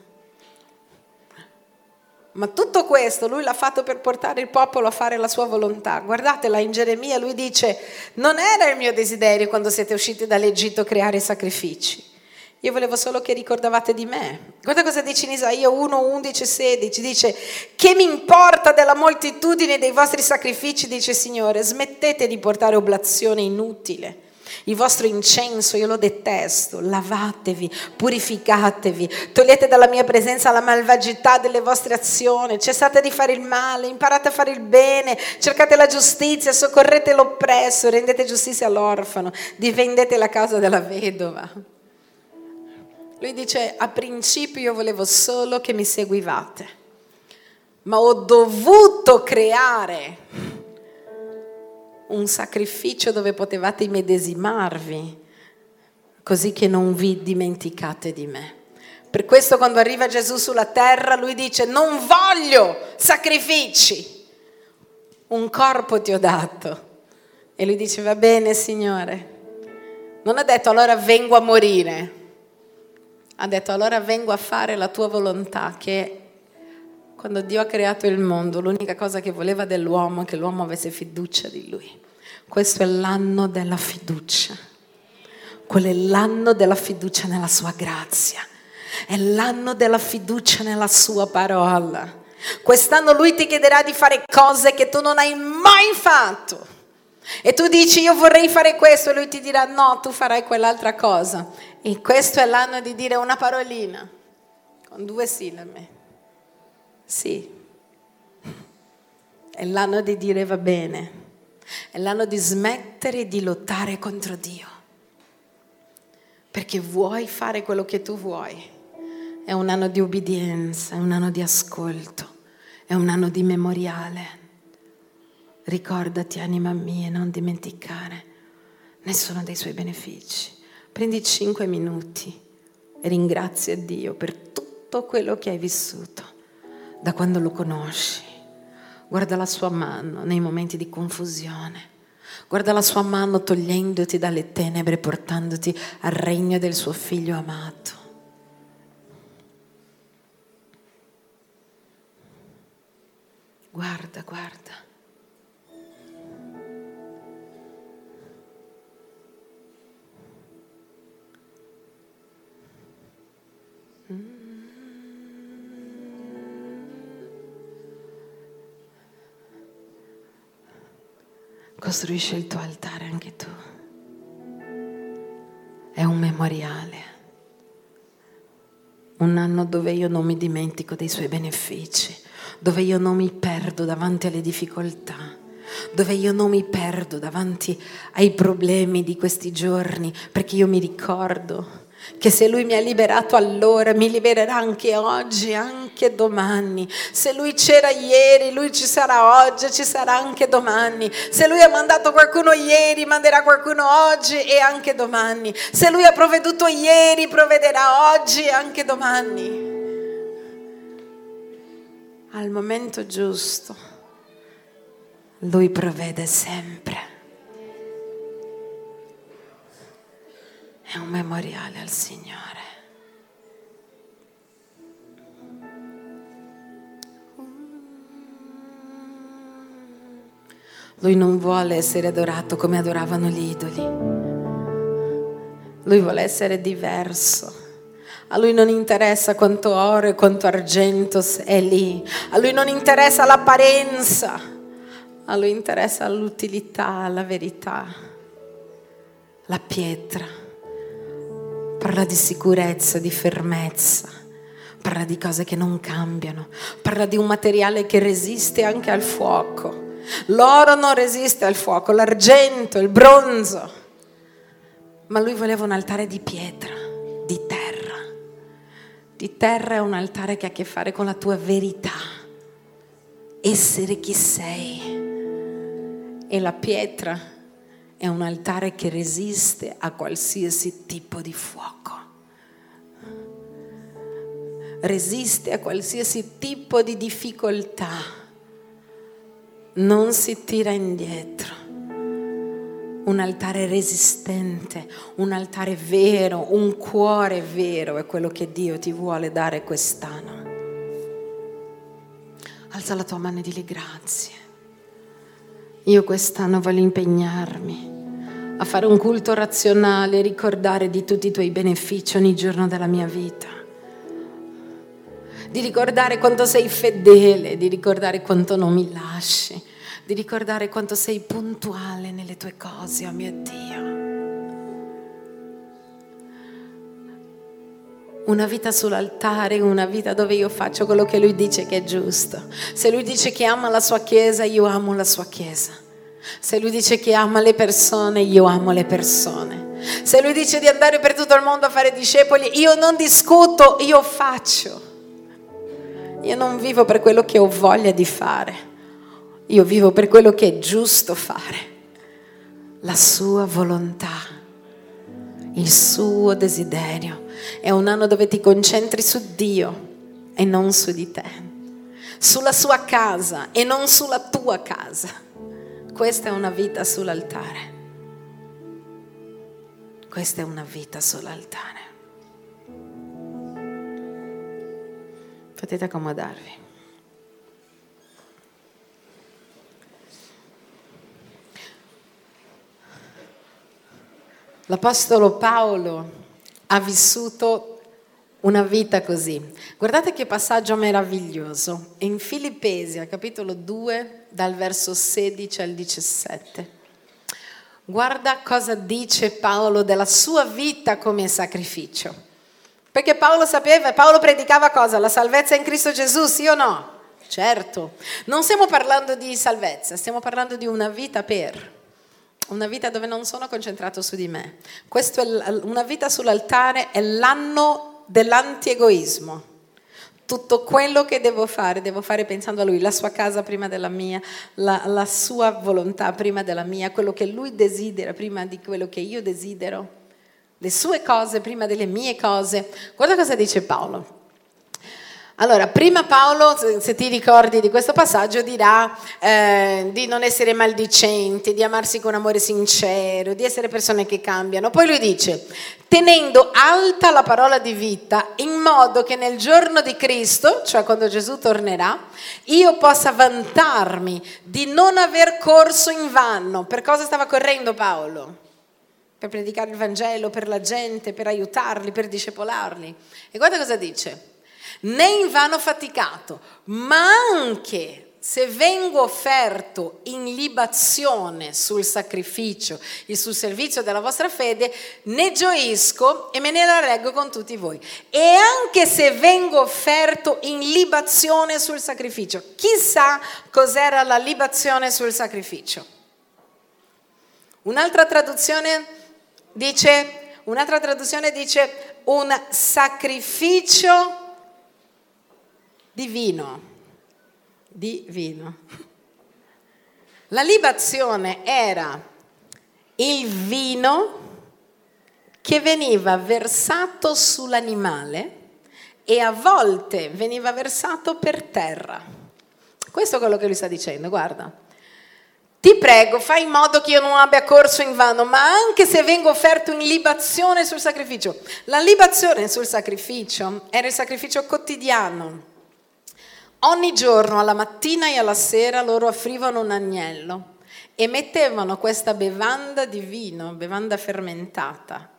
Ma tutto questo lui l'ha fatto per portare il popolo a fare la sua volontà. Guardatela in Geremia, lui dice: non era il mio desiderio quando siete usciti dall'Egitto creare sacrifici, io volevo solo che ricordavate di me. Guarda cosa dice in Isaia uno, undici, sedici, dice: che mi importa della moltitudine dei vostri sacrifici, dice il Signore, smettete di portare oblazione inutile. Il vostro incenso io lo detesto, lavatevi, purificatevi, togliete dalla mia presenza la malvagità delle vostre azioni, cessate di fare il male, imparate a fare il bene, cercate la giustizia, soccorrete l'oppresso, rendete giustizia all'orfano, difendete la casa della vedova. Lui dice: a principio io volevo solo che mi seguivate, ma ho dovuto creare un sacrificio dove potevate immedesimarvi, così che non vi dimenticate di me. Per questo quando arriva Gesù sulla terra lui dice: non voglio sacrifici, un corpo ti ho dato. E lui dice: va bene Signore. Non ha detto allora vengo a morire, ha detto allora vengo a fare la tua volontà. Che quando Dio ha creato il mondo, l'unica cosa che voleva dell'uomo è che l'uomo avesse fiducia di Lui. Questo è l'anno della fiducia. Quello è l'anno della fiducia nella sua grazia. È l'anno della fiducia nella sua parola. Quest'anno Lui ti chiederà di fare cose che tu non hai mai fatto. E tu dici: io vorrei fare questo. E Lui ti dirà: no, tu farai quell'altra cosa. E questo è l'anno di dire una parolina con due sillabe. Sì, è l'anno di dire va bene, è l'anno di smettere di lottare contro Dio, perché vuoi fare quello che tu vuoi. È un anno di obbedienza, è un anno di ascolto, è un anno di memoriale. Ricordati, anima mia, non dimenticare nessuno dei suoi benefici. Prendi cinque minuti e ringrazia Dio per tutto quello che hai vissuto da quando lo conosci. Guarda la sua mano nei momenti di confusione, guarda la sua mano togliendoti dalle tenebre, portandoti al regno del suo figlio amato. Guarda, guarda. Costruisci il tuo altare anche tu. È un memoriale, un anno dove io non mi dimentico dei suoi benefici, dove io non mi perdo davanti alle difficoltà, dove io non mi perdo davanti ai problemi di questi giorni, perché io mi ricordo che se Lui mi ha liberato allora, mi libererà anche oggi, anche domani. Se Lui c'era ieri, Lui ci sarà oggi, ci sarà anche domani. Se Lui ha mandato qualcuno ieri, manderà qualcuno oggi e anche domani. Se Lui ha provveduto ieri, provvederà oggi e anche domani. Al momento giusto, Lui provvede sempre. È un memoriale al Signore. Lui non vuole essere adorato come adoravano gli idoli. Lui vuole essere diverso. A Lui non interessa quanto oro e quanto argento è lì. A Lui non interessa l'apparenza. A Lui interessa l'utilità, la verità, la pietra. Parla di sicurezza, di fermezza, parla di cose che non cambiano, parla di un materiale che resiste anche al fuoco. L'oro non resiste al fuoco, l'argento, il bronzo, ma Lui voleva un altare di pietra, di terra. Di terra è un altare che ha a che fare con la tua verità, essere chi sei. E la pietra è un altare che resiste a qualsiasi tipo di fuoco, resiste a qualsiasi tipo di difficoltà, non si tira indietro. Un altare resistente, un altare vero, un cuore vero è quello che Dio ti vuole dare quest'anno. Alza la tua mano e digli grazie. Io quest'anno voglio impegnarmi a fare un culto razionale, ricordare di tutti i tuoi benefici ogni giorno della mia vita, di ricordare quanto sei fedele, di ricordare quanto non mi lasci, di ricordare quanto sei puntuale nelle tue cose, oh mio Dio. Una vita sull'altare, una vita dove io faccio quello che Lui dice che è giusto. Se Lui dice che ama la sua Chiesa, io amo la sua Chiesa. Se Lui dice che ama le persone, io amo le persone. Se Lui dice di andare per tutto il mondo a fare discepoli, io non discuto, io faccio. Io non vivo per quello che ho voglia di fare, io vivo per quello che è giusto fare, la sua volontà, il suo desiderio. È un anno dove ti concentri su Dio e non su di te, sulla sua casa e non sulla tua casa. Questa è una vita sull'altare, questa è una vita sull'altare. Potete accomodarvi. L'apostolo Paolo ha vissuto una vita così. Guardate che passaggio meraviglioso. In Filippesi, al capitolo due, dal verso sedici al diciassette. Guarda cosa dice Paolo della sua vita come sacrificio. Perché Paolo sapeva, Paolo predicava cosa? La salvezza in Cristo Gesù, sì o no? Certo. Non stiamo parlando di salvezza, stiamo parlando di una vita per, una vita dove non sono concentrato su di me. Questo è una vita sull'altare, è l'anno dell'antiegoismo. Tutto quello che devo fare, devo fare pensando a Lui, la sua casa prima della mia, la, la sua volontà prima della mia, quello che Lui desidera prima di quello che io desidero. Le sue cose prima delle mie cose. Guarda cosa dice Paolo. Allora, prima Paolo, se ti ricordi di questo passaggio, dirà eh, di non essere maldicenti, di amarsi con amore sincero, di essere persone che cambiano. Poi lui dice, tenendo alta la parola di vita, in modo che nel giorno di Cristo, cioè quando Gesù tornerà, io possa vantarmi di non aver corso in vano. Per cosa stava correndo Paolo? Per predicare il Vangelo, per la gente, per aiutarli, per discepolarli. E guarda cosa dice, né in vano faticato, ma anche se vengo offerto in libazione sul sacrificio e sul servizio della vostra fede, ne gioisco e me ne rallegro con tutti voi. E anche se vengo offerto in libazione sul sacrificio, chissà cos'era la libazione sul sacrificio. Un'altra traduzione... Dice, un'altra traduzione dice un sacrificio divino, divino. La libazione era il vino che veniva versato sull'animale e a volte veniva versato per terra. Questo è quello che lui sta dicendo, guarda. Ti prego, fai in modo che io non abbia corso in vano, ma anche se vengo offerto in libazione sul sacrificio. La libazione sul sacrificio era il sacrificio quotidiano. Ogni giorno, alla mattina e alla sera, loro offrivano un agnello e mettevano questa bevanda di vino, bevanda fermentata.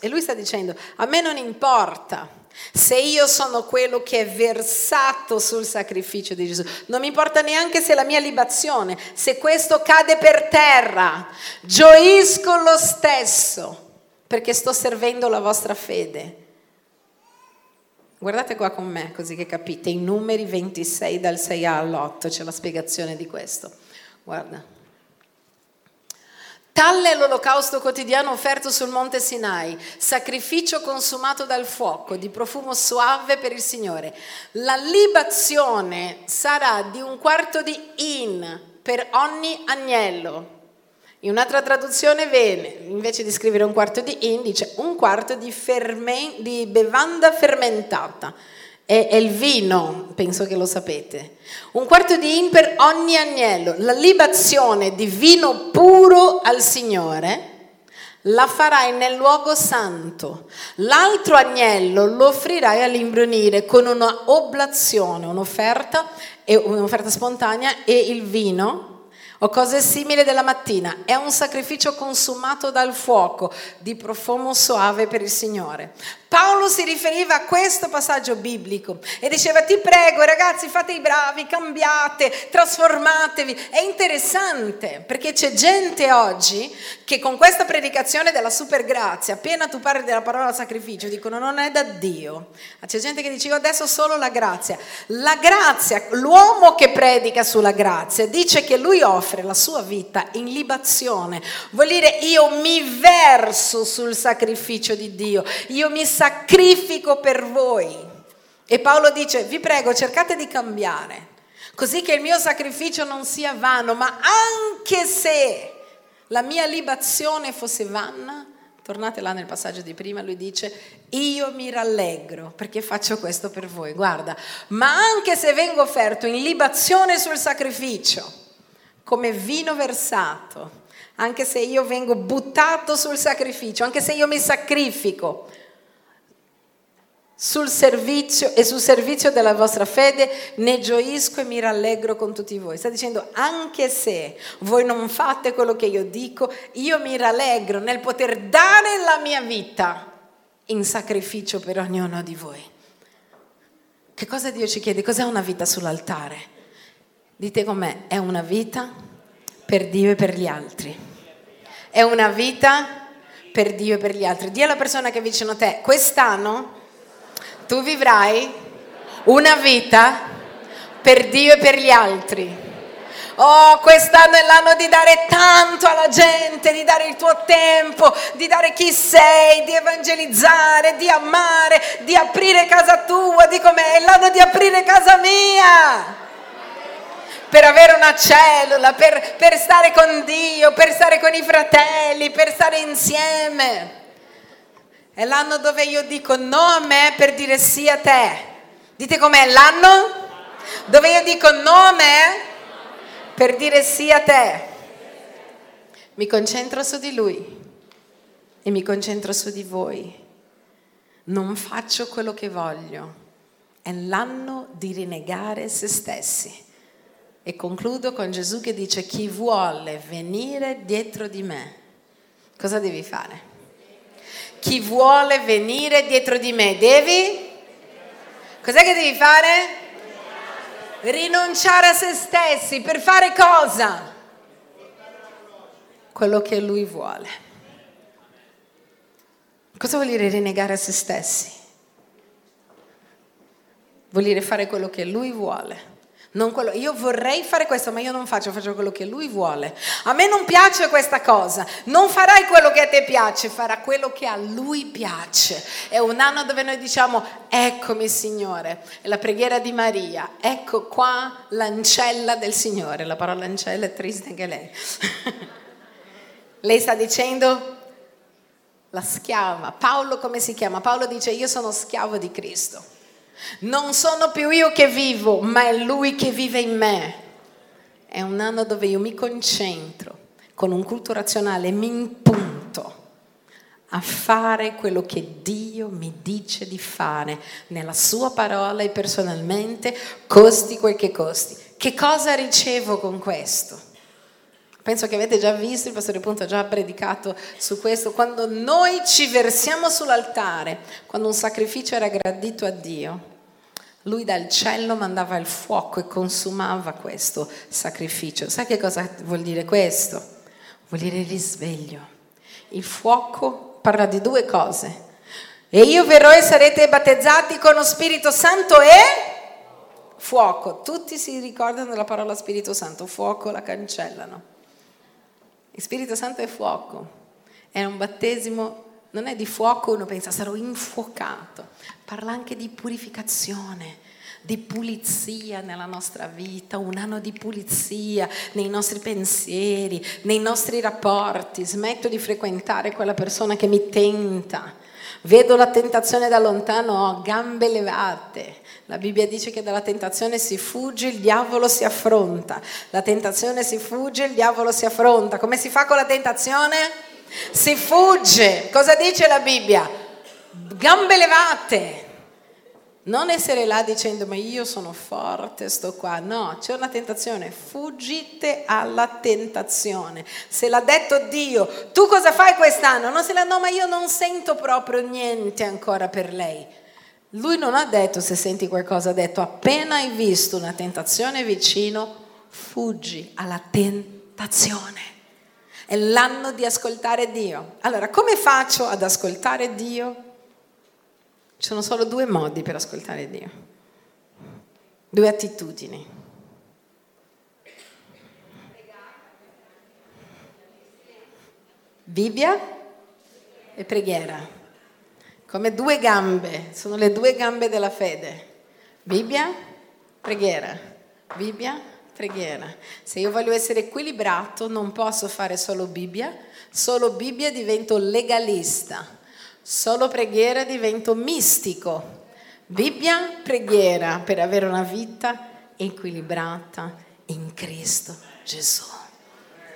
E lui sta dicendo, a me non importa se io sono quello che è versato sul sacrificio di Gesù, non mi importa neanche se la mia libazione, se questo cade per terra, gioisco lo stesso, perché sto servendo la vostra fede. Guardate qua con me, così che capite, in Numeri ventisei dal sei all'otto c'è la spiegazione di questo. Guarda. Tale è l'olocausto quotidiano offerto sul monte Sinai, sacrificio consumato dal fuoco, di profumo soave per il Signore. La libazione sarà di un quarto di hin per ogni agnello. In un'altra traduzione viene, invece di scrivere un quarto di hin, dice un quarto di, ferme, di bevanda fermentata. È il vino, penso che lo sapete, un quarto di hin per ogni agnello. La libazione di vino puro al Signore la farai nel luogo santo. L'altro agnello lo offrirai all'imbrunire con una oblazione, un'offerta, e un'offerta spontanea, e il vino o cose simili della mattina. È un sacrificio consumato dal fuoco, di profumo soave per il Signore. Paolo si riferiva a questo passaggio biblico e diceva: ti prego ragazzi, fate i bravi, cambiate, trasformatevi. È interessante perché c'è gente oggi che con questa predicazione della supergrazia, appena tu parli della parola sacrificio, dicono non è da Dio. C'è gente che dice: io adesso solo la grazia. La grazia, l'uomo che predica sulla grazia dice che lui offre la sua vita in libazione, vuol dire io mi verso sul sacrificio di Dio, io mi sacrifico per voi. E Paolo dice: vi prego, cercate di cambiare, così che il mio sacrificio non sia vano, ma anche se la mia libazione fosse vana, tornate là nel passaggio di prima, lui dice: io mi rallegro perché faccio questo per voi. Guarda, ma anche se vengo offerto in libazione sul sacrificio, come vino versato, anche se io vengo buttato sul sacrificio, anche se io mi sacrifico sul servizio e sul servizio della vostra fede, ne gioisco e mi rallegro con tutti voi. Sta dicendo: anche se voi non fate quello che io dico, io mi rallegro nel poter dare la mia vita in sacrificio per ognuno di voi. Che cosa Dio ci chiede? Cos'è una vita sull'altare? Dite con me: è una vita per Dio e per gli altri. È una vita per Dio e per gli altri. Dì alla persona che è vicino a te: quest'anno tu vivrai una vita per Dio e per gli altri. Oh, quest'anno è l'anno di dare tanto alla gente, di dare il tuo tempo, di dare chi sei, di evangelizzare, di amare, di aprire casa tua. Dico me: è l'anno di aprire casa mia, per avere una cellula, per, per stare con Dio, per stare con i fratelli, per stare insieme. È l'anno dove io dico no a me per dire sì a te. Dite com'è: l'anno dove io dico no a me per dire sì a te. Mi concentro su di Lui e mi concentro su di voi. Non faccio quello che voglio. È l'anno di rinnegare se stessi. E concludo con Gesù che dice: chi vuole venire dietro di me, cosa devi fare? Chi vuole venire dietro di me, devi? Cos'è che devi fare? Rinunciare a se stessi, per fare cosa? Quello che Lui vuole. Cosa vuol dire rinnegare a se stessi? Vuol dire fare quello che Lui vuole. Non quello, io vorrei fare questo, ma io non faccio, faccio quello che Lui vuole. A me non piace questa cosa. Non farai quello che a te piace, farà quello che a Lui piace. È un anno dove noi diciamo: eccomi Signore. È la preghiera di Maria: ecco qua l'ancella del Signore. La parola ancella è triste anche lei. Lei sta dicendo la schiava. Paolo come si chiama? Paolo dice: io sono schiavo di Cristo. Non sono più io che vivo, ma è Lui che vive in me. È un anno dove io mi concentro con un culto razionale, mi impunto a fare quello che Dio mi dice di fare nella Sua parola e personalmente, costi quel che costi. Che cosa ricevo con questo? Penso che avete già visto, il pastore Punto ha già predicato su questo. Quando noi ci versiamo sull'altare, quando un sacrificio era gradito a Dio, Lui dal cielo mandava il fuoco e consumava questo sacrificio. Sai che cosa vuol dire questo? Vuol dire risveglio. Il fuoco parla di due cose. E io verrò e sarete battezzati con lo Spirito Santo e... fuoco. Tutti si ricordano della parola Spirito Santo, fuoco la cancellano. Il Spirito Santo è fuoco. È un battesimo, non è di fuoco, uno pensa sarò infuocato. Parla anche di purificazione, di pulizia nella nostra vita, un anno di pulizia nei nostri pensieri, nei nostri rapporti. Smetto di frequentare quella persona che mi tenta. Vedo la tentazione da lontano, ho gambe levate. La Bibbia dice che dalla tentazione si fugge, il diavolo si affronta. La tentazione si fugge, il diavolo si affronta. Come si fa con la tentazione? Si fugge. Cosa dice la Bibbia? Gambe levate. Non essere là dicendo ma io sono forte, sto qua. No, c'è una tentazione. Fuggite alla tentazione. Se l'ha detto Dio, tu cosa fai quest'anno? Non se la no, ma io non sento proprio niente ancora per lei. Lui non ha detto se senti qualcosa, ha detto appena hai visto una tentazione vicino, fuggi alla tentazione. È l'anno di ascoltare Dio. Allora, come faccio ad ascoltare Dio? Ci sono solo due modi per ascoltare Dio, due attitudini. Bibbia e preghiera, come due gambe, sono le due gambe della fede. Bibbia, preghiera, Bibbia, preghiera. Se io voglio essere equilibrato non posso fare solo Bibbia, solo Bibbia divento legalista. Solo preghiera divento mistico. Bibbia, preghiera per avere una vita equilibrata in Cristo Gesù.